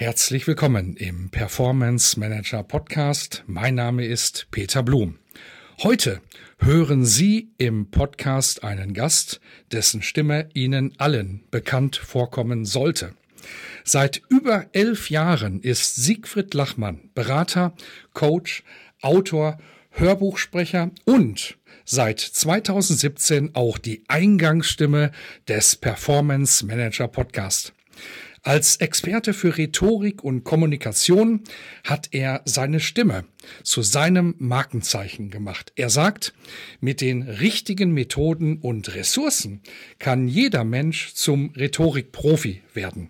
Herzlich willkommen im Performance Manager Podcast. Mein Name ist Peter Blum. Heute hören Sie im Podcast einen Gast, dessen Stimme Ihnen allen bekannt vorkommen sollte. Seit über 11 Jahren ist Siegfried Lachmann Berater, Coach, Autor, Hörbuchsprecher und seit 2017 auch die Eingangsstimme des Performance Manager Podcast. Als Experte für Rhetorik und Kommunikation hat er seine Stimme zu seinem Markenzeichen gemacht. Er sagt, mit den richtigen Methoden und Ressourcen kann jeder Mensch zum Rhetorikprofi werden.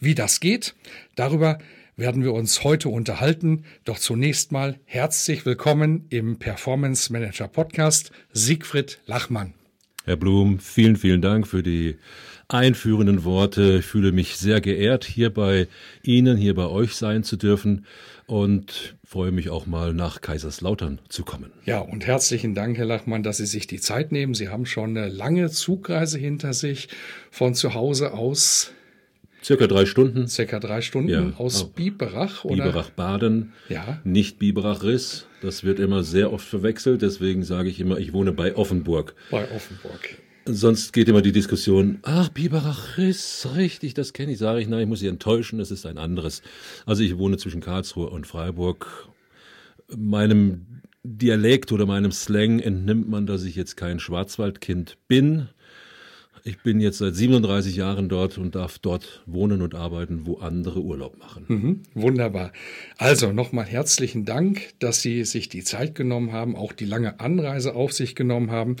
Wie das geht, darüber werden wir uns heute unterhalten. Doch zunächst mal herzlich willkommen im Performance Manager Podcast, Siegfried Lachmann. Herr Blum, vielen, vielen Dank für die einführenden Worte. Ich fühle mich sehr geehrt, hier bei Ihnen, hier bei euch sein zu dürfen und freue mich auch mal nach Kaiserslautern zu kommen. Ja, und herzlichen Dank, Herr Lachmann, dass Sie sich die Zeit nehmen. Sie haben schon eine lange Zugreise hinter sich von zu Hause aus. Circa drei Stunden ja, aus Biberach oder Biberach-Baden, ja. Nicht Biberach-Riss. Das wird immer sehr oft verwechselt. Deswegen sage ich immer, ich wohne bei Offenburg. Bei Offenburg. Sonst geht immer die Diskussion, ach, Biberach-Riss, richtig, das kenne ich. Sage ich, nein, ich muss Sie enttäuschen, es ist ein anderes. Also ich wohne zwischen Karlsruhe und Freiburg. Meinem Dialekt oder meinem Slang entnimmt man, dass ich jetzt kein Schwarzwaldkind bin. Ich bin jetzt seit 37 Jahren dort und darf dort wohnen und arbeiten, wo andere Urlaub machen. Mhm, wunderbar. Also nochmal herzlichen Dank, dass Sie sich die Zeit genommen haben, auch die lange Anreise auf sich genommen haben.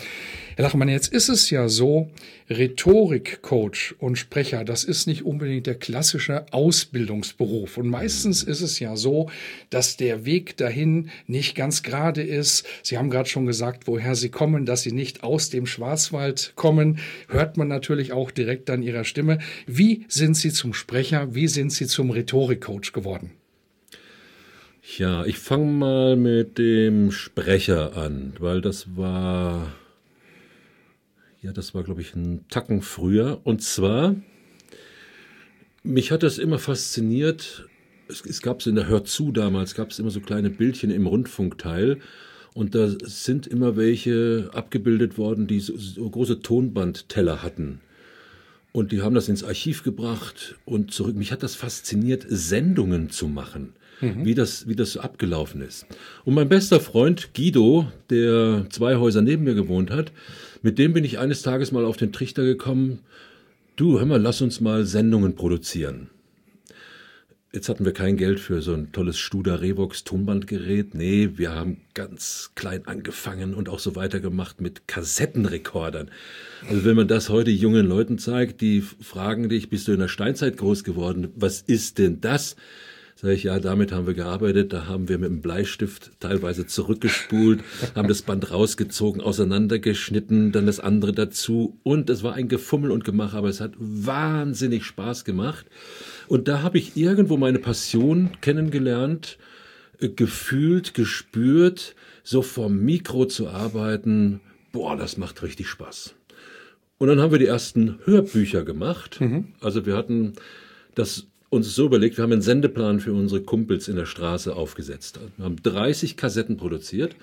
Herr Lachmann, jetzt ist es ja so, Rhetorikcoach und Sprecher, das ist nicht unbedingt der klassische Ausbildungsberuf. Und meistens ist es ja so, dass der Weg dahin nicht ganz gerade ist. Sie haben gerade schon gesagt, woher Sie kommen, dass Sie nicht aus dem Schwarzwald kommen. Hört man natürlich auch direkt an Ihrer Stimme. Wie sind Sie zum Sprecher, wie sind Sie zum Rhetorikcoach geworden? Ja, ich fange mal mit dem Sprecher an, weil das war, glaube ich, einen Tacken früher. Und zwar, mich hat das immer fasziniert, es gab es in der Hör zu damals, gab es immer so kleine Bildchen im Rundfunkteil. Und da sind immer welche abgebildet worden, die so große Tonbandteller hatten. Und die haben das ins Archiv gebracht und zurück. Mich hat das fasziniert, Sendungen zu machen, wie das so abgelaufen ist. Und mein bester Freund Guido, der 2 Häuser neben mir gewohnt hat, mit dem bin ich eines Tages mal auf den Trichter gekommen, du, hör mal, lass uns mal Sendungen produzieren. Jetzt hatten wir kein Geld für so ein tolles Studer-Revox-Tonbandgerät. Nee, wir haben ganz klein angefangen und auch so weitergemacht mit Kassettenrekordern. Also wenn man das heute jungen Leuten zeigt, die fragen dich, bist du in der Steinzeit groß geworden? Was ist denn das? Sag ich, ja, damit haben wir gearbeitet. Da haben wir mit dem Bleistift teilweise zurückgespult, haben das Band rausgezogen, auseinandergeschnitten, dann das andere dazu. Und es war ein Gefummel und Gemache, aber es hat wahnsinnig Spaß gemacht. Und da habe ich irgendwo meine Passion kennengelernt, gefühlt, gespürt, so vorm Mikro zu arbeiten. Boah, das macht richtig Spaß. Und dann haben wir die ersten Hörbücher gemacht. Mhm. Also wir hatten das uns so überlegt, wir haben einen Sendeplan für unsere Kumpels in der Straße aufgesetzt. Wir haben 30 Kassetten produziert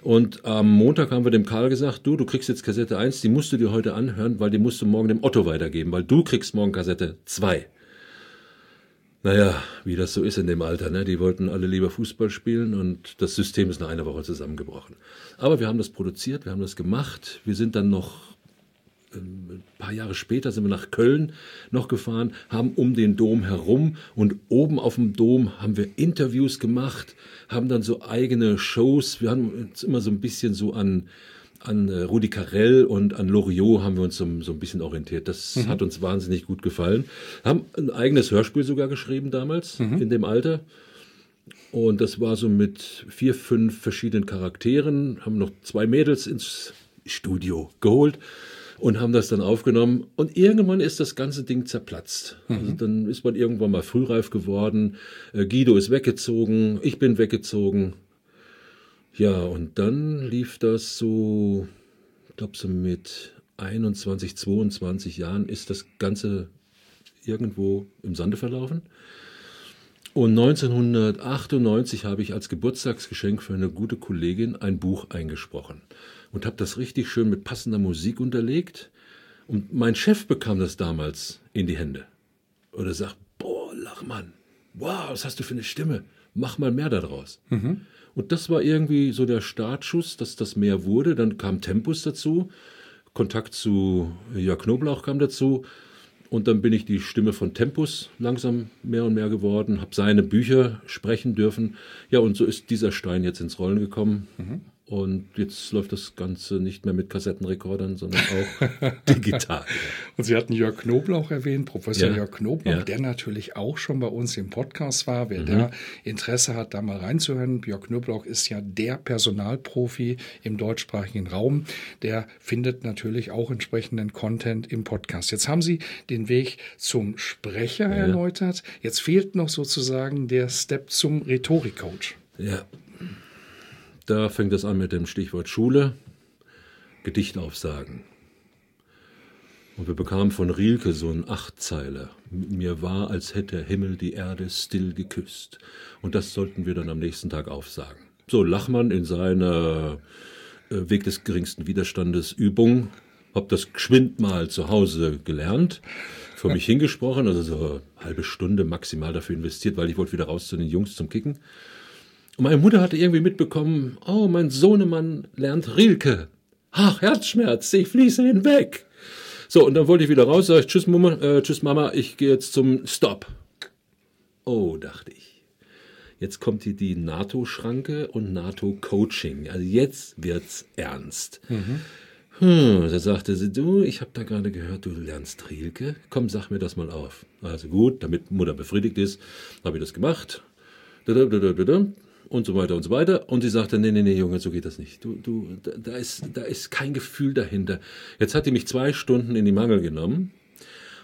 und am Montag haben wir dem Karl gesagt, du kriegst jetzt Kassette 1, die musst du dir heute anhören, weil die musst du morgen dem Otto weitergeben, weil du kriegst morgen Kassette 2. Naja, wie das so ist in dem Alter, ne? Die wollten alle lieber Fußball spielen und das System ist nach einer Woche zusammengebrochen. Aber wir haben das produziert, wir haben das gemacht, wir sind dann noch ein paar Jahre später sind wir nach Köln noch gefahren, haben um den Dom herum und oben auf dem Dom haben wir Interviews gemacht, haben dann so eigene Shows. Wir haben uns immer so ein bisschen so an an Rudi Carell und an Loriot haben wir uns so ein bisschen orientiert. Das hat uns wahnsinnig gut gefallen. Haben ein eigenes Hörspiel sogar geschrieben damals, in dem Alter. Und das war so mit 4, 5 verschiedenen Charakteren. Haben noch 2 Mädels ins Studio geholt und haben das dann aufgenommen. Und irgendwann ist das ganze Ding zerplatzt. Also dann ist man irgendwann mal frühreif geworden. Guido ist weggezogen, ich bin weggezogen. Ja, und dann lief das so, ich glaube so mit 21, 22 Jahren ist das Ganze irgendwo im Sande verlaufen. Und 1998 habe ich als Geburtstagsgeschenk für eine gute Kollegin ein Buch eingesprochen und habe das richtig schön mit passender Musik unterlegt. Und mein Chef bekam das damals in die Hände. Und er sagt, boah, Lachmann, wow, was hast du für eine Stimme? Mach mal mehr daraus. Und das war irgendwie so der Startschuss, dass das mehr wurde. Dann kam Tempus dazu, Kontakt zu Jörg Knoblauch kam dazu. Und dann bin ich die Stimme von Tempus langsam mehr und mehr geworden, habe seine Bücher sprechen dürfen. Ja, und so ist dieser Stein jetzt ins Rollen gekommen. Und jetzt läuft das Ganze nicht mehr mit Kassettenrekordern, sondern auch digital. Und Sie hatten Jörg Knoblauch erwähnt, Professor Jörg Knoblauch, der natürlich auch schon bei uns im Podcast war. Wer da Interesse hat, da mal reinzuhören. Jörg Knoblauch ist ja der Personalprofi im deutschsprachigen Raum. Der findet natürlich auch entsprechenden Content im Podcast. Jetzt haben Sie den Weg zum Sprecher erläutert. Jetzt fehlt noch sozusagen der Step zum Rhetorikcoach. Ja. Da fängt das an mit dem Stichwort Schule, Gedicht aufsagen. Und wir bekamen von Rilke so einen 8-Zeiler. Mir war, als hätte der Himmel die Erde still geküsst. Und das sollten wir dann am nächsten Tag aufsagen. So, Lachmann in seiner Weg des geringsten Widerstandes Übung. Hab das geschwind mal zu Hause gelernt, für mich hingesprochen, also so eine halbe Stunde maximal dafür investiert, weil ich wollte wieder raus zu den Jungs zum Kicken. Und meine Mutter hatte irgendwie mitbekommen, oh, mein Sohnemann lernt Rilke. Ach, Herzschmerz, ich fließe hinweg. So, und dann wollte ich wieder raus, sage ich, tschüss Mama, ich gehe jetzt zum Stop. Oh, dachte ich. Jetzt kommt hier die NATO-Schranke und NATO-Coaching. Also jetzt wird's ernst. Da sagte sie, du, ich habe da gerade gehört, du lernst Rilke. Komm, sag mir das mal auf. Also gut, damit Mutter befriedigt ist, habe ich das gemacht. Und so weiter und so weiter. Und sie sagte, nee, Junge, so geht das nicht. Da ist kein Gefühl dahinter. Jetzt hat die mich 2 Stunden in die Mangel genommen.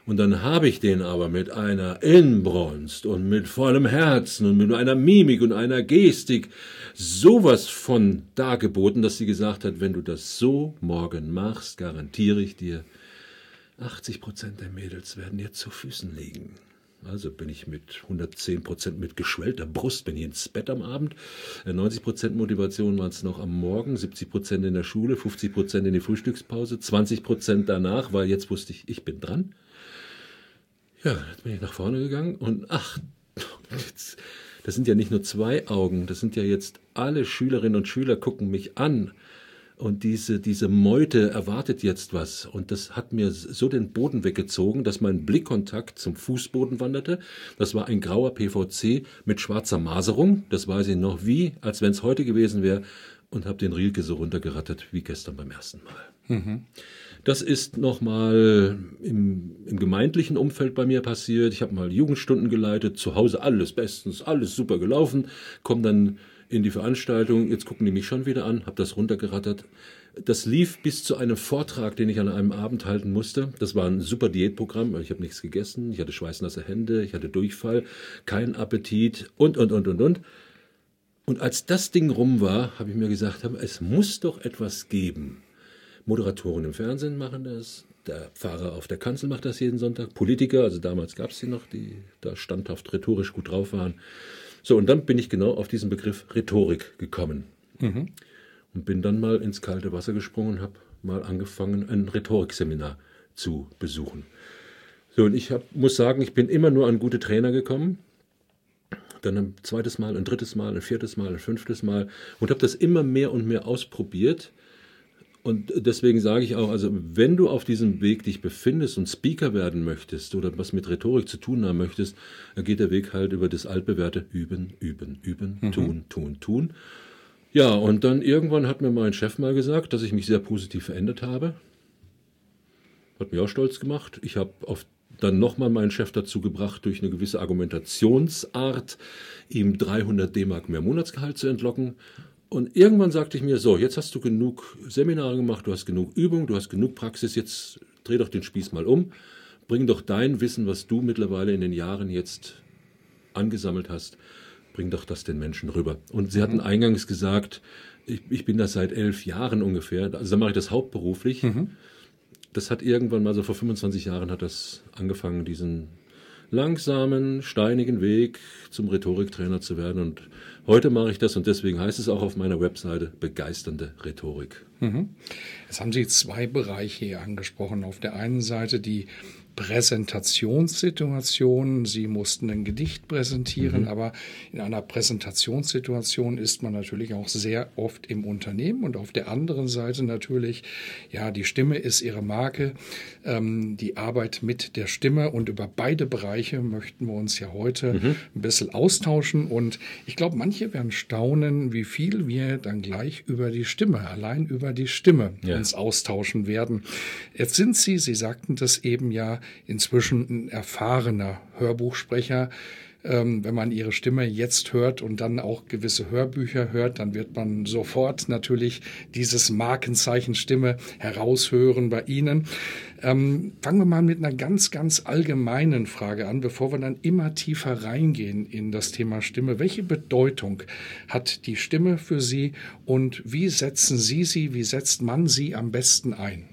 Und dann habe ich den aber mit einer Inbrunst und mit vollem Herzen und mit einer Mimik und einer Gestik sowas von dargeboten, dass sie gesagt hat, wenn du das so morgen machst, garantiere ich dir, 80% der Mädels werden dir zu Füßen liegen. Also bin ich mit 110% mit geschwellter Brust, bin ich ins Bett am Abend. 90% Motivation waren es noch am Morgen, 70% in der Schule, 50% in die Frühstückspause, 20% danach, weil jetzt wusste ich, ich bin dran. Ja, jetzt bin ich nach vorne gegangen und ach, das sind ja nicht nur 2 Augen, das sind ja jetzt alle Schülerinnen und Schüler gucken mich an. Und diese Meute erwartet jetzt was. Und das hat mir so den Boden weggezogen, dass mein Blickkontakt zum Fußboden wanderte. Das war ein grauer PVC mit schwarzer Maserung. Das weiß ich noch wie, als wenn es heute gewesen wäre. Und habe den Rilke so runtergerattert wie gestern beim ersten Mal. Das ist nochmal im gemeindlichen Umfeld bei mir passiert. Ich habe mal Jugendstunden geleitet. Zu Hause alles bestens, alles super gelaufen. Komme dann in die Veranstaltung, jetzt gucken die mich schon wieder an, habe das runtergerattert. Das lief bis zu einem Vortrag, den ich an einem Abend halten musste. Das war ein super Diätprogramm, ich habe nichts gegessen, ich hatte schweißnasse Hände, ich hatte Durchfall, keinen Appetit und. Und als das Ding rum war, habe ich mir gesagt, es muss doch etwas geben. Moderatoren im Fernsehen machen das, der Pfarrer auf der Kanzel macht das jeden Sonntag, Politiker, also damals gab es die noch, die da standhaft rhetorisch gut drauf waren. So, und dann bin ich genau auf diesen Begriff Rhetorik gekommen. Und bin dann mal ins kalte Wasser gesprungen und habe mal angefangen, ein Rhetorikseminar zu besuchen. So, und ich muss sagen, ich bin immer nur an gute Trainer gekommen. Dann ein zweites Mal, ein drittes Mal, ein viertes Mal, ein fünftes Mal. Und habe das immer mehr und mehr ausprobiert. Und deswegen sage ich auch, also wenn du auf diesem Weg dich befindest und Speaker werden möchtest oder was mit Rhetorik zu tun haben möchtest, dann geht der Weg halt über das altbewährte Üben, Üben, Üben, Tun, Tun, Tun. Ja, und dann irgendwann hat mir mein Chef mal gesagt, dass ich mich sehr positiv verändert habe. Hat mich auch stolz gemacht. Ich habe dann nochmal meinen Chef dazu gebracht, durch eine gewisse Argumentationsart ihm 300 D-Mark mehr Monatsgehalt zu entlocken. Und irgendwann sagte ich mir, so, jetzt hast du genug Seminare gemacht, du hast genug Übung, du hast genug Praxis, jetzt dreh doch den Spieß mal um. Bring doch dein Wissen, was du mittlerweile in den Jahren jetzt angesammelt hast, bring doch das den Menschen rüber. Und Sie hatten eingangs gesagt, ich bin das seit 11 Jahren ungefähr, also da mache ich das hauptberuflich. Mhm. Das hat irgendwann mal, so vor 25 Jahren hat das angefangen, diesen langsamen, steinigen Weg zum Rhetoriktrainer zu werden. Und heute mache ich das und deswegen heißt es auch auf meiner Webseite begeisternde Rhetorik. Mhm. Jetzt haben Sie 2 Bereiche hier angesprochen. Auf der einen Seite die Präsentationssituationen. Sie mussten ein Gedicht präsentieren, aber in einer Präsentationssituation ist man natürlich auch sehr oft im Unternehmen und auf der anderen Seite natürlich, ja, die Stimme ist Ihre Marke, die Arbeit mit der Stimme, und über beide Bereiche möchten wir uns ja heute ein bisschen austauschen, und ich glaube, manche werden staunen, wie viel wir dann gleich über die Stimme, allein über die Stimme uns austauschen werden. Jetzt sind Sie sagten das eben ja, inzwischen ein erfahrener Hörbuchsprecher. Wenn man Ihre Stimme jetzt hört und dann auch gewisse Hörbücher hört, dann wird man sofort natürlich dieses Markenzeichen Stimme heraushören bei Ihnen. Fangen wir mal mit einer ganz, ganz allgemeinen Frage an, bevor wir dann immer tiefer reingehen in das Thema Stimme. Welche Bedeutung hat die Stimme für Sie und wie setzen Sie sie, wie setzt man sie am besten ein?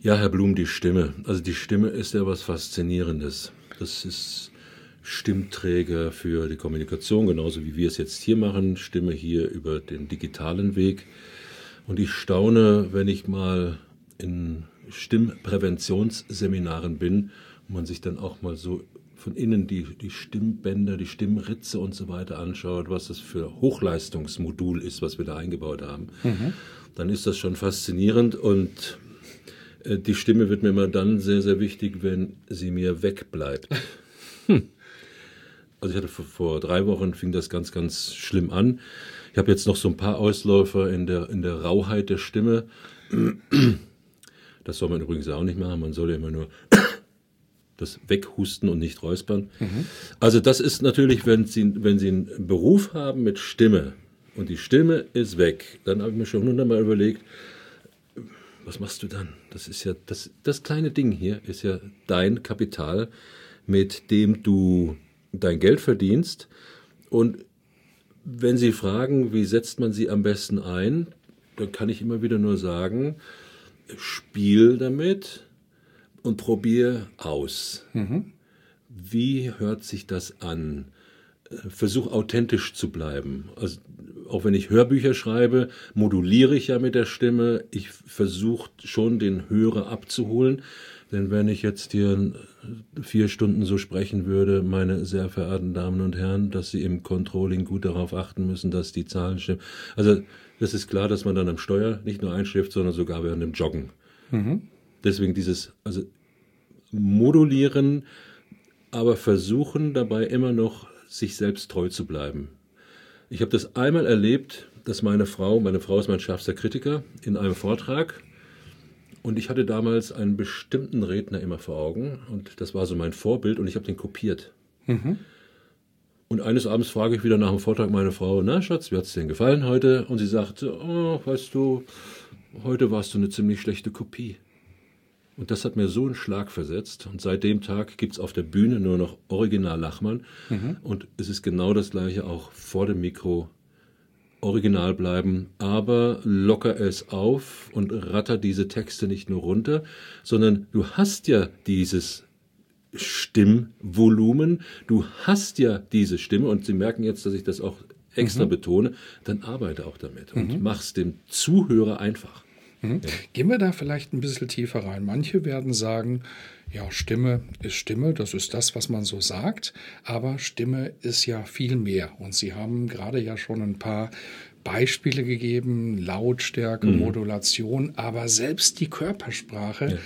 Ja, Herr Blum, die Stimme. Also die Stimme ist ja was Faszinierendes. Das ist Stimmträger für die Kommunikation, genauso wie wir es jetzt hier machen. Stimme hier über den digitalen Weg. Und ich staune, wenn ich mal in Stimmpräventionsseminaren bin und man sich dann auch mal so von innen die Stimmbänder, die Stimmritze und so weiter anschaut, was das für Hochleistungsmodul ist, was wir da eingebaut haben. Mhm. Dann ist das schon faszinierend, und die Stimme wird mir immer dann sehr, sehr wichtig, wenn sie mir wegbleibt. Also ich hatte vor 3 Wochen, fing das ganz, ganz schlimm an. Ich habe jetzt noch so ein paar Ausläufer in der Rauheit der Stimme. Das soll man übrigens auch nicht machen. Man soll ja immer nur das weghusten und nicht räuspern. Mhm. Also das ist natürlich, wenn Sie einen Beruf haben mit Stimme und die Stimme ist weg, dann habe ich mir schon hundertmal überlegt, was machst du dann? Das ist ja das kleine Ding hier ist ja dein Kapital, mit dem du dein Geld verdienst. Und wenn Sie fragen, wie setzt man sie am besten ein, dann kann ich immer wieder nur sagen, spiel damit und probier aus. Mhm. Wie hört sich das an? Versuch authentisch zu bleiben. Also auch wenn ich Hörbücher schreibe, moduliere ich ja mit der Stimme. Ich versuche schon, den Hörer abzuholen. Denn wenn ich jetzt hier 4 Stunden so sprechen würde, meine sehr verehrten Damen und Herren, dass Sie im Controlling gut darauf achten müssen, dass die Zahlen stimmen. Also das ist klar, dass man dann am Steuer nicht nur einschläft, sondern sogar während dem Joggen. Mhm. Deswegen dieses modulieren, aber versuchen dabei immer noch, sich selbst treu zu bleiben. Ich habe das einmal erlebt, dass meine Frau ist mein schärfster Kritiker, in einem Vortrag, und ich hatte damals einen bestimmten Redner immer vor Augen und das war so mein Vorbild und ich habe den kopiert. Mhm. Und eines Abends frage ich wieder nach dem Vortrag meine Frau, na Schatz, wie hat es dir denn gefallen heute? Und sie sagte, oh, weißt du, heute warst du eine ziemlich schlechte Kopie. Und das hat mir so einen Schlag versetzt. Und seit dem Tag gibt es auf der Bühne nur noch Original Lachmann. Mhm. Und es ist genau das Gleiche auch vor dem Mikro. Original bleiben, aber locker es auf und ratter diese Texte nicht nur runter, sondern du hast ja dieses Stimmvolumen, du hast ja diese Stimme. Und Sie merken jetzt, dass ich das auch extra betone. Dann arbeite auch damit und mach's dem Zuhörer einfach. Ja. Gehen wir da vielleicht ein bisschen tiefer rein. Manche werden sagen, ja, Stimme ist Stimme, das ist das, was man so sagt, aber Stimme ist ja viel mehr. Und Sie haben gerade ja schon ein paar Beispiele gegeben, Lautstärke, Modulation, aber selbst die Körpersprache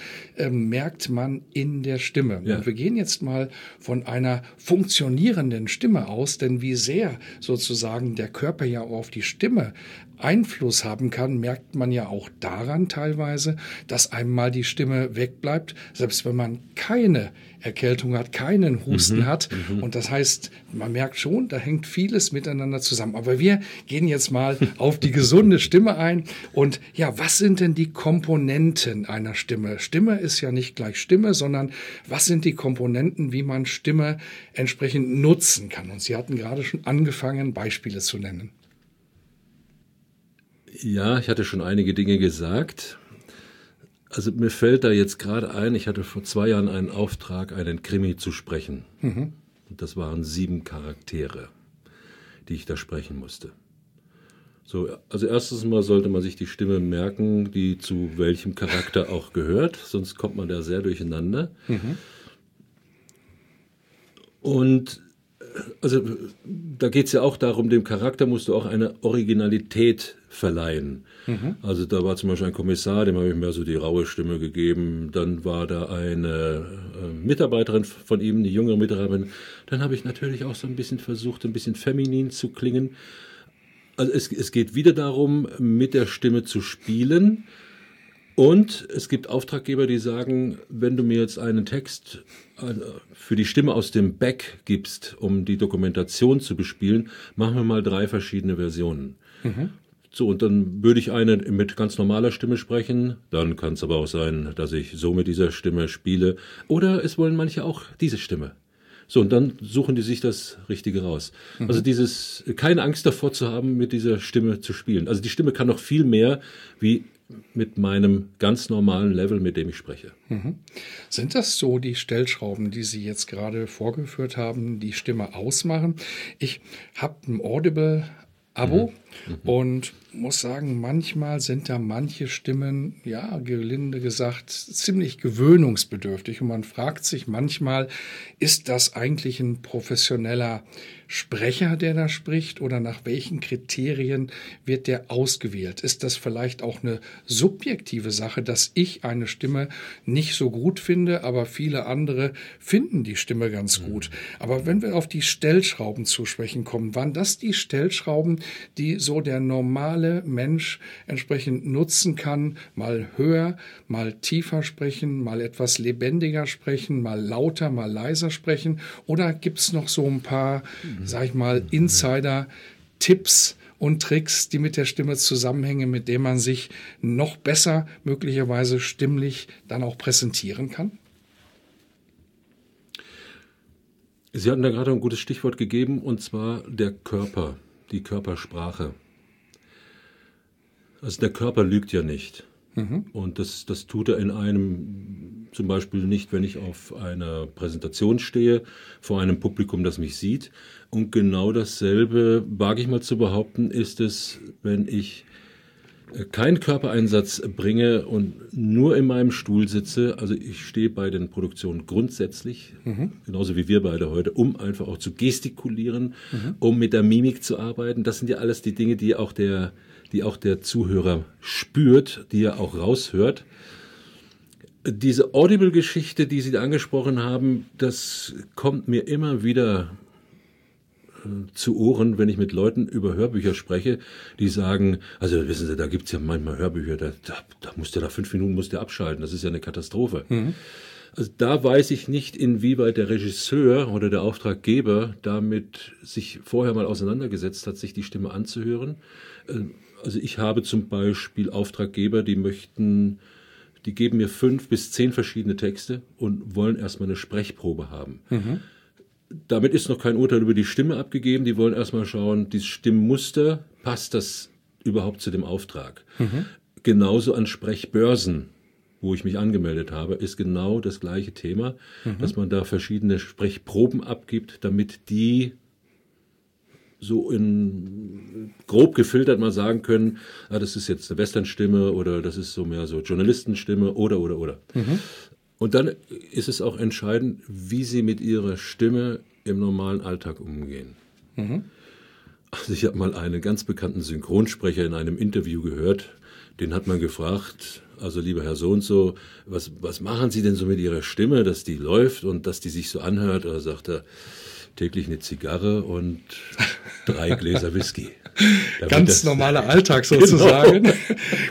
merkt man in der Stimme. Ja. Und wir gehen jetzt mal von einer funktionierenden Stimme aus, denn wie sehr sozusagen der Körper ja auch auf die Stimme Einfluss haben kann, merkt man ja auch daran teilweise, dass einem mal die Stimme wegbleibt, selbst wenn man keine Erkältung hat, keinen Husten hat. Und das heißt, man merkt schon, da hängt vieles miteinander zusammen. Aber wir gehen jetzt mal auf die gesunde Stimme ein. Und ja, was sind denn die Komponenten einer Stimme? Stimme ist ja nicht gleich Stimme, sondern was sind die Komponenten, wie man Stimme entsprechend nutzen kann? Und Sie hatten gerade schon angefangen, Beispiele zu nennen. Ja, ich hatte schon einige Dinge gesagt. Also mir fällt da jetzt gerade ein, ich hatte vor 2 Jahren einen Auftrag, einen Krimi zu sprechen. Und das waren 7 Charaktere, die ich da sprechen musste. So, also erstens mal sollte man sich die Stimme merken, die zu welchem Charakter auch gehört, sonst kommt man da sehr durcheinander. Und also da geht es ja auch darum, dem Charakter musst du auch eine Originalität verleihen. Also da war zum Beispiel ein Kommissar, dem habe ich mir so die raue Stimme gegeben. Dann war da eine Mitarbeiterin von ihm, eine junge Mitarbeiterin. Dann habe ich natürlich auch so ein bisschen versucht, ein bisschen feminin zu klingen. Also es geht wieder darum, mit der Stimme zu spielen. Und es gibt Auftraggeber, die sagen, wenn du mir jetzt einen Text für die Stimme aus dem Back gibst, um die Dokumentation zu bespielen, machen wir mal 3 verschiedene Versionen. So, und dann würde ich eine mit ganz normaler Stimme sprechen. Dann kann es aber auch sein, dass ich so mit dieser Stimme spiele. Oder es wollen manche auch diese Stimme. So, und dann suchen die sich das Richtige raus. Also dieses, keine Angst davor zu haben, mit dieser Stimme zu spielen. Also die Stimme kann noch viel mehr wie mit meinem ganz normalen Level, mit dem ich spreche. Sind das so die Stellschrauben, die Sie jetzt gerade vorgeführt haben, die Stimme ausmachen? Ich habe ein Audible-Abo und muss sagen, manchmal sind da manche Stimmen, ja, gelinde gesagt, ziemlich gewöhnungsbedürftig. Und man fragt sich manchmal, ist das eigentlich ein professioneller Sprecher, der da spricht, oder nach welchen Kriterien wird der ausgewählt? Ist das vielleicht auch eine subjektive Sache, dass ich eine Stimme nicht so gut finde, aber viele andere finden die Stimme ganz gut? Aber wenn wir auf die Stellschrauben zu sprechen kommen, waren das die Stellschrauben, die so der normale Mensch entsprechend nutzen kann, mal höher, mal tiefer sprechen, mal etwas lebendiger sprechen, mal lauter, mal leiser sprechen? Oder gibt es noch so ein paar, sag ich mal, Insider-Tipps und Tricks, die mit der Stimme zusammenhängen, mit denen man sich noch besser möglicherweise stimmlich dann auch präsentieren kann? Sie hatten da gerade ein gutes Stichwort gegeben, und zwar der Körper, die Körpersprache. Also der Körper lügt ja nicht. Und das tut er in einem, zum Beispiel nicht, wenn ich auf einer Präsentation stehe, vor einem Publikum, das mich sieht. Und genau dasselbe, wage ich mal zu behaupten, ist es, wenn ich keinen Körpereinsatz bringe und nur in meinem Stuhl sitze. Also ich stehe bei den Produktionen grundsätzlich, genauso wie wir beide heute, um einfach auch zu gestikulieren, um mit der Mimik zu arbeiten. Das sind ja alles die Dinge, die auch der Zuhörer spürt, die er auch raushört. Diese Audible-Geschichte, die Sie da angesprochen haben, das kommt mir immer wieder zu Ohren, wenn ich mit Leuten über Hörbücher spreche, die sagen, also wissen Sie, da gibt es ja manchmal Hörbücher, da muss der nach 5 Minuten muss der abschalten, das ist ja eine Katastrophe. Also da weiß ich nicht, inwieweit der Regisseur oder der Auftraggeber damit sich vorher mal auseinandergesetzt hat, sich die Stimme anzuhören. Also ich habe zum Beispiel Auftraggeber, die geben mir 5 bis 10 verschiedene Texte und wollen erstmal eine Sprechprobe haben. Damit ist noch kein Urteil über die Stimme abgegeben. Die wollen erstmal schauen, dieses Stimmmuster, passt das überhaupt zu dem Auftrag? Genauso an Sprechbörsen, wo ich mich angemeldet habe, ist genau das gleiche Thema, dass man da verschiedene Sprechproben abgibt, damit die so in grob gefiltert mal sagen können, das ist jetzt eine Westernstimme oder das ist so mehr so Journalistenstimme oder. Und dann ist es auch entscheidend, wie sie mit ihrer Stimme im normalen Alltag umgehen. Also ich habe mal einen ganz bekannten Synchronsprecher in einem Interview gehört, den hat man gefragt, also lieber Herr so und so, was machen Sie denn so mit Ihrer Stimme, dass die läuft und dass die sich so anhört? Da sagt er, täglich eine Zigarre und 3 Gläser Whisky. Ganz normaler Alltag sozusagen. Genau.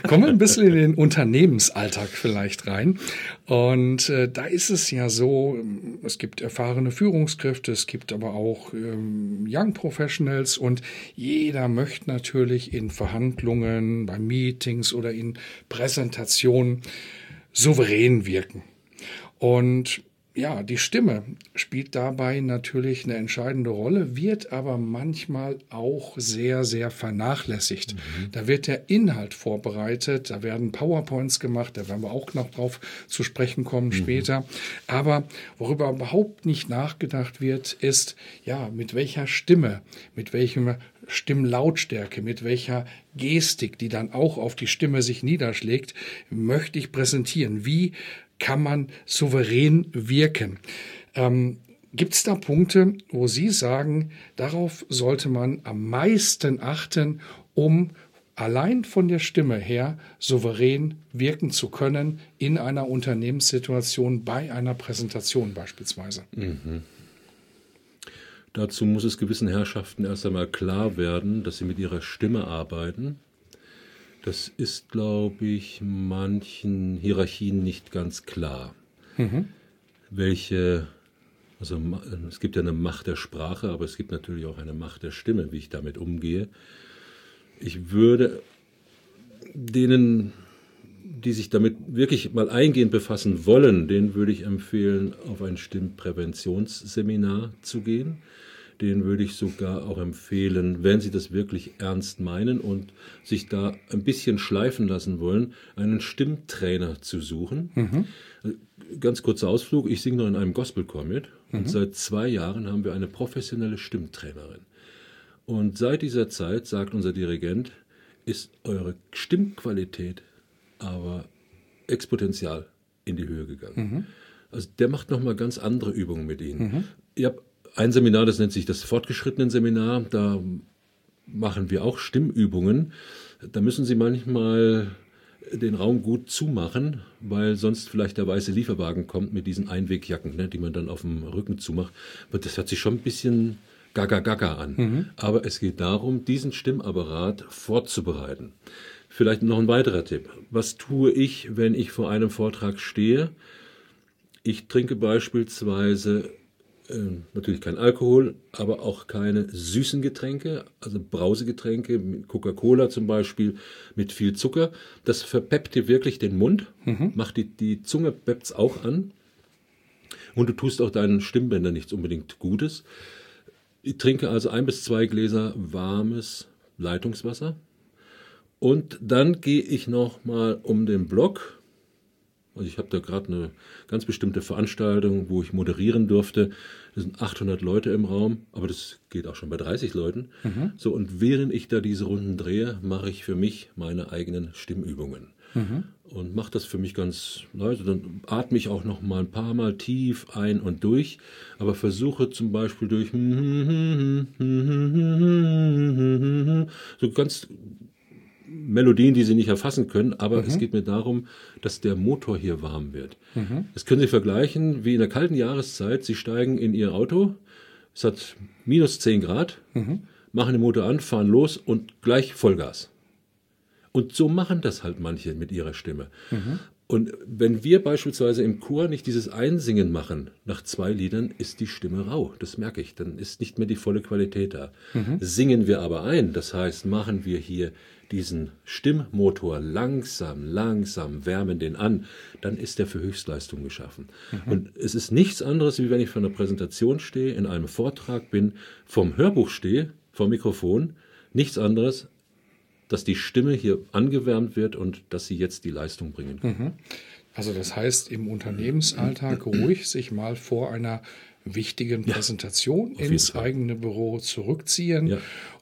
Kommen wir ein bisschen in den Unternehmensalltag vielleicht rein. Und da ist es ja so, es gibt erfahrene Führungskräfte, es gibt aber auch Young Professionals und jeder möchte natürlich in Verhandlungen, bei Meetings oder in Präsentationen souverän wirken. Und ja, die Stimme spielt dabei natürlich eine entscheidende Rolle, wird aber manchmal auch sehr, sehr vernachlässigt. Mhm. Da wird der Inhalt vorbereitet, da werden PowerPoints gemacht, da werden wir auch noch drauf zu sprechen kommen später. Aber worüber überhaupt nicht nachgedacht wird, ist, ja, mit welcher Stimme, mit welchem Stimmlautstärke, mit welcher Gestik, die dann auch auf die Stimme sich niederschlägt, möchte ich präsentieren. Wie kann man souverän wirken? Gibt es da Punkte, wo Sie sagen, darauf sollte man am meisten achten, um allein von der Stimme her souverän wirken zu können in einer Unternehmenssituation, bei einer Präsentation beispielsweise? Mhm. Dazu muss es gewissen Herrschaften erst einmal klar werden, dass sie mit ihrer Stimme arbeiten. Das ist, glaube ich, manchen Hierarchien nicht ganz klar. Mhm. Also es gibt ja eine Macht der Sprache, aber es gibt natürlich auch eine Macht der Stimme, wie ich damit umgehe. Ich würde denen, die sich damit wirklich mal eingehend befassen wollen, denen würde ich empfehlen, auf ein Stimmpräventionsseminar zu gehen. Den würde ich sogar auch empfehlen, wenn Sie das wirklich ernst meinen und sich da ein bisschen schleifen lassen wollen, einen Stimmtrainer zu suchen. Mhm. Ganz kurzer Ausflug, ich singe noch in einem Gospelchor mit und seit 2 Jahren haben wir eine professionelle Stimmtrainerin. Und seit dieser Zeit, sagt unser Dirigent, ist eure Stimmqualität aber exponentiell in die Höhe gegangen. Mhm. Also der macht nochmal ganz andere Übungen mit Ihnen. Mhm. Ihr habt ein Seminar, das nennt sich das fortgeschrittenen Seminar, da machen wir auch Stimmübungen. Da müssen Sie manchmal den Raum gut zumachen, weil sonst vielleicht der weiße Lieferwagen kommt mit diesen Einwegjacken, ne, die man dann auf dem Rücken zumacht. Aber das hört sich schon ein bisschen gaga an. Mhm. Aber es geht darum, diesen Stimmapparat vorzubereiten. Vielleicht noch ein weiterer Tipp. Was tue ich, wenn ich vor einem Vortrag stehe? Ich trinke beispielsweise natürlich kein Alkohol, aber auch keine süßen Getränke, also Brausegetränke, Coca-Cola zum Beispiel, mit viel Zucker. Das verpeppt dir wirklich den Mund, macht die Zunge peppt's auch an und du tust auch deinen Stimmbändern nichts unbedingt Gutes. Ich trinke also 1 bis 2 Gläser warmes Leitungswasser und dann gehe ich nochmal um den Block. Also ich habe da gerade eine ganz bestimmte Veranstaltung, wo ich moderieren durfte. Das sind 800 Leute im Raum, aber das geht auch schon bei 30 Leuten. Mhm. So, und während ich da diese Runden drehe, mache ich für mich meine eigenen Stimmübungen. Mhm. Und mache das für mich ganz leise. Dann atme ich auch noch mal ein paar Mal tief ein und durch, aber versuche zum Beispiel durch so ganz Melodien, die Sie nicht erfassen können, aber es geht mir darum, dass der Motor hier warm wird. Mhm. Das können Sie vergleichen wie in der kalten Jahreszeit. Sie steigen in Ihr Auto, es hat minus 10 Grad, machen den Motor an, fahren los und gleich Vollgas. Und so machen das halt manche mit ihrer Stimme. Mhm. Und wenn wir beispielsweise im Chor nicht dieses Einsingen machen, nach 2 Liedern ist die Stimme rau, das merke ich, dann ist nicht mehr die volle Qualität da. Mhm. Singen wir aber ein, das heißt, machen wir hier diesen Stimmmotor langsam, wärmen den an, dann ist der für Höchstleistung geschaffen. Mhm. Und es ist nichts anderes, wie wenn ich vor einer Präsentation stehe, in einem Vortrag bin, vom Hörbuch stehe, vom Mikrofon, nichts anderes, dass die Stimme hier angewärmt wird und dass sie jetzt die Leistung bringen kann. Also das heißt, im Unternehmensalltag ruhig sich mal vor einer wichtigen Präsentation ins eigene Büro zurückziehen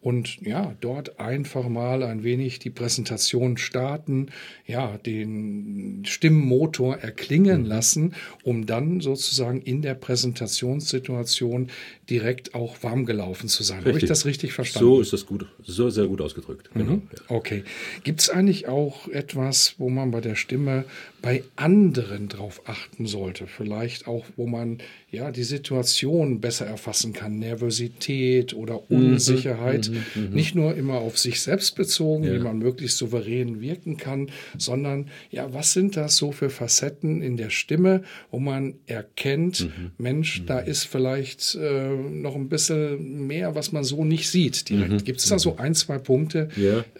und ja, dort einfach mal ein wenig die Präsentation starten, ja, den Stimmmotor erklingen lassen, um dann sozusagen in der Präsentationssituation direkt auch warm gelaufen zu sein. Richtig. Habe ich das richtig verstanden? So ist das gut, so sehr gut ausgedrückt. Mhm. Genau. Okay. Gibt es eigentlich auch etwas, wo man bei der Stimme bei anderen drauf achten sollte? Vielleicht auch, wo man ja die Situation besser erfassen kann, Nervosität oder Unsicherheit. Nicht nur immer auf sich selbst bezogen, wie man möglichst souverän wirken kann, sondern ja, was sind das so für Facetten in der Stimme, wo man erkennt, Mensch, da ist vielleicht noch ein bisschen mehr, was man so nicht sieht direkt. Gibt es da so ein, zwei Punkte,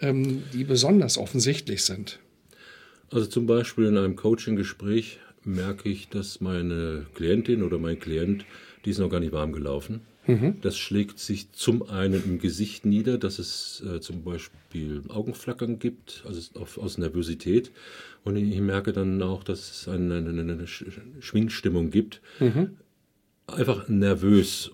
die besonders offensichtlich sind? Also zum Beispiel in einem Coaching-Gespräch merke ich, dass meine Klientin oder mein Klient, die ist noch gar nicht warm gelaufen. Das schlägt sich zum einen im Gesicht nieder, dass es zum Beispiel Augenflackern gibt, also aus Nervosität. Und ich merke dann auch, dass es eine Schwingstimmung gibt. Einfach nervös.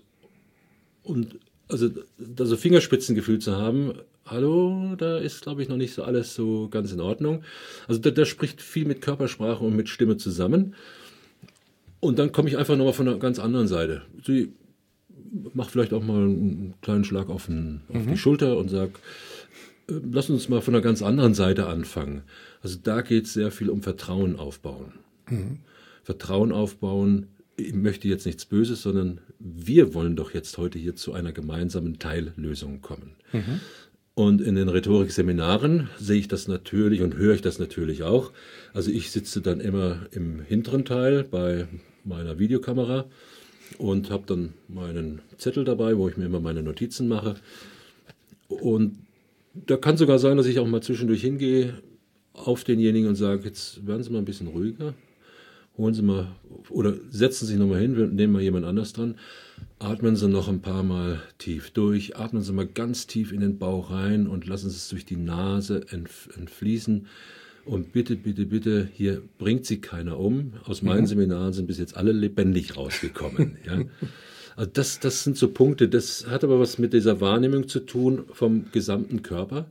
Und also Fingerspitzengefühl zu haben, hallo, da ist, glaube ich, noch nicht so alles so ganz in Ordnung. Also da spricht viel mit Körpersprache und mit Stimme zusammen. Und dann komme ich einfach nochmal von einer ganz anderen Seite. Sie macht vielleicht auch mal einen kleinen Schlag auf die Schulter und sagt, lass uns mal von einer ganz anderen Seite anfangen. Also da geht es sehr viel um Vertrauen aufbauen. Vertrauen aufbauen, ich möchte jetzt nichts Böses, sondern wir wollen doch jetzt heute hier zu einer gemeinsamen Teillösung kommen. Und in den Rhetorikseminaren sehe ich das natürlich und höre ich das natürlich auch. Also ich sitze dann immer im hinteren Teil bei meiner Videokamera und habe dann meinen Zettel dabei, wo ich mir immer meine Notizen mache. Und da kann sogar sein, dass ich auch mal zwischendurch hingehe auf denjenigen und sage, jetzt werden Sie mal ein bisschen ruhiger, holen Sie mal oder setzen Sie nochmal hin, wir nehmen mal jemand anders dran. Atmen Sie noch ein paar Mal tief durch, atmen Sie mal ganz tief in den Bauch rein und lassen Sie es durch die Nase entfließen. Und bitte, bitte, bitte, hier bringt Sie keiner um. Aus meinen Seminaren sind bis jetzt alle lebendig rausgekommen. Also das sind so Punkte, das hat aber was mit dieser Wahrnehmung zu tun vom gesamten Körper.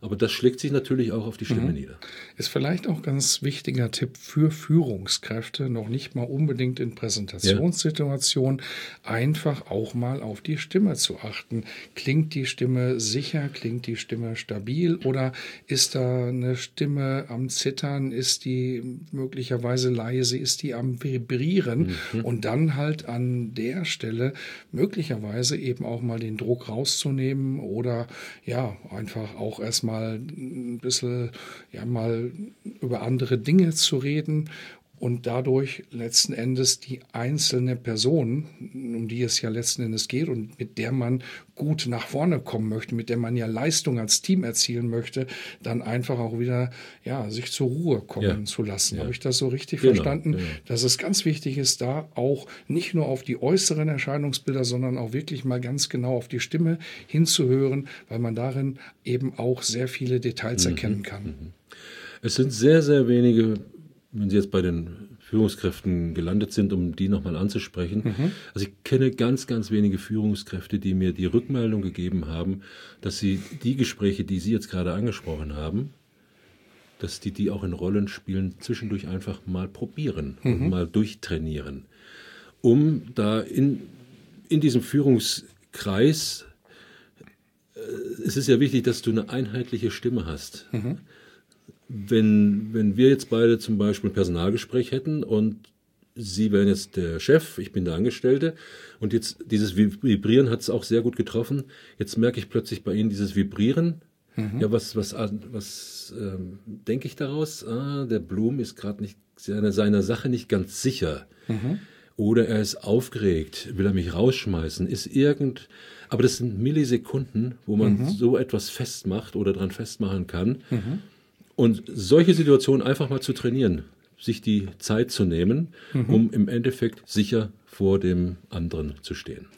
Aber das schlägt sich natürlich auch auf die Stimme nieder. Ist vielleicht auch ganz wichtiger Tipp für Führungskräfte, noch nicht mal unbedingt in Präsentationssituationen, einfach auch mal auf die Stimme zu achten. Klingt die Stimme sicher? Klingt die Stimme stabil? Oder ist da eine Stimme am Zittern? Ist die möglicherweise leise? Ist die am Vibrieren? Und dann halt an der Stelle möglicherweise eben auch mal den Druck rauszunehmen oder ja, einfach auch erstmal ein bisschen mal über andere Dinge zu reden und dadurch letzten Endes die einzelne Person, um die es ja letzten Endes geht und mit der man gut nach vorne kommen möchte, mit der man ja Leistung als Team erzielen möchte, dann einfach auch wieder sich zur Ruhe kommen zu lassen. Habe ich das so richtig verstanden? Genau. Dass es ganz wichtig ist, da auch nicht nur auf die äußeren Erscheinungsbilder, sondern auch wirklich mal ganz genau auf die Stimme hinzuhören, weil man darin eben auch sehr viele Details erkennen kann. Es sind sehr, sehr wenige, wenn Sie jetzt bei den Führungskräften gelandet sind, um die nochmal anzusprechen. Also ich kenne ganz, ganz wenige Führungskräfte, die mir die Rückmeldung gegeben haben, dass sie die Gespräche, die Sie jetzt gerade angesprochen haben, dass die auch in Rollenspielen zwischendurch einfach mal probieren und mal durchtrainieren, um da in diesem Führungskreis, es ist ja wichtig, dass du eine einheitliche Stimme hast. Wenn wir jetzt beide zum Beispiel ein Personalgespräch hätten und Sie wären jetzt der Chef, ich bin der Angestellte und jetzt dieses Vibrieren hat es auch sehr gut getroffen. Jetzt merke ich plötzlich bei Ihnen dieses Vibrieren. Ja, was denke ich daraus? Ah, der Blum ist gerade nicht seiner Sache nicht ganz sicher. Oder er ist aufgeregt, will er mich rausschmeißen, aber das sind Millisekunden, wo man so etwas festmacht oder dran festmachen kann. Und solche Situationen einfach mal zu trainieren, sich die Zeit zu nehmen, um im Endeffekt sicher vor dem anderen zu stehen.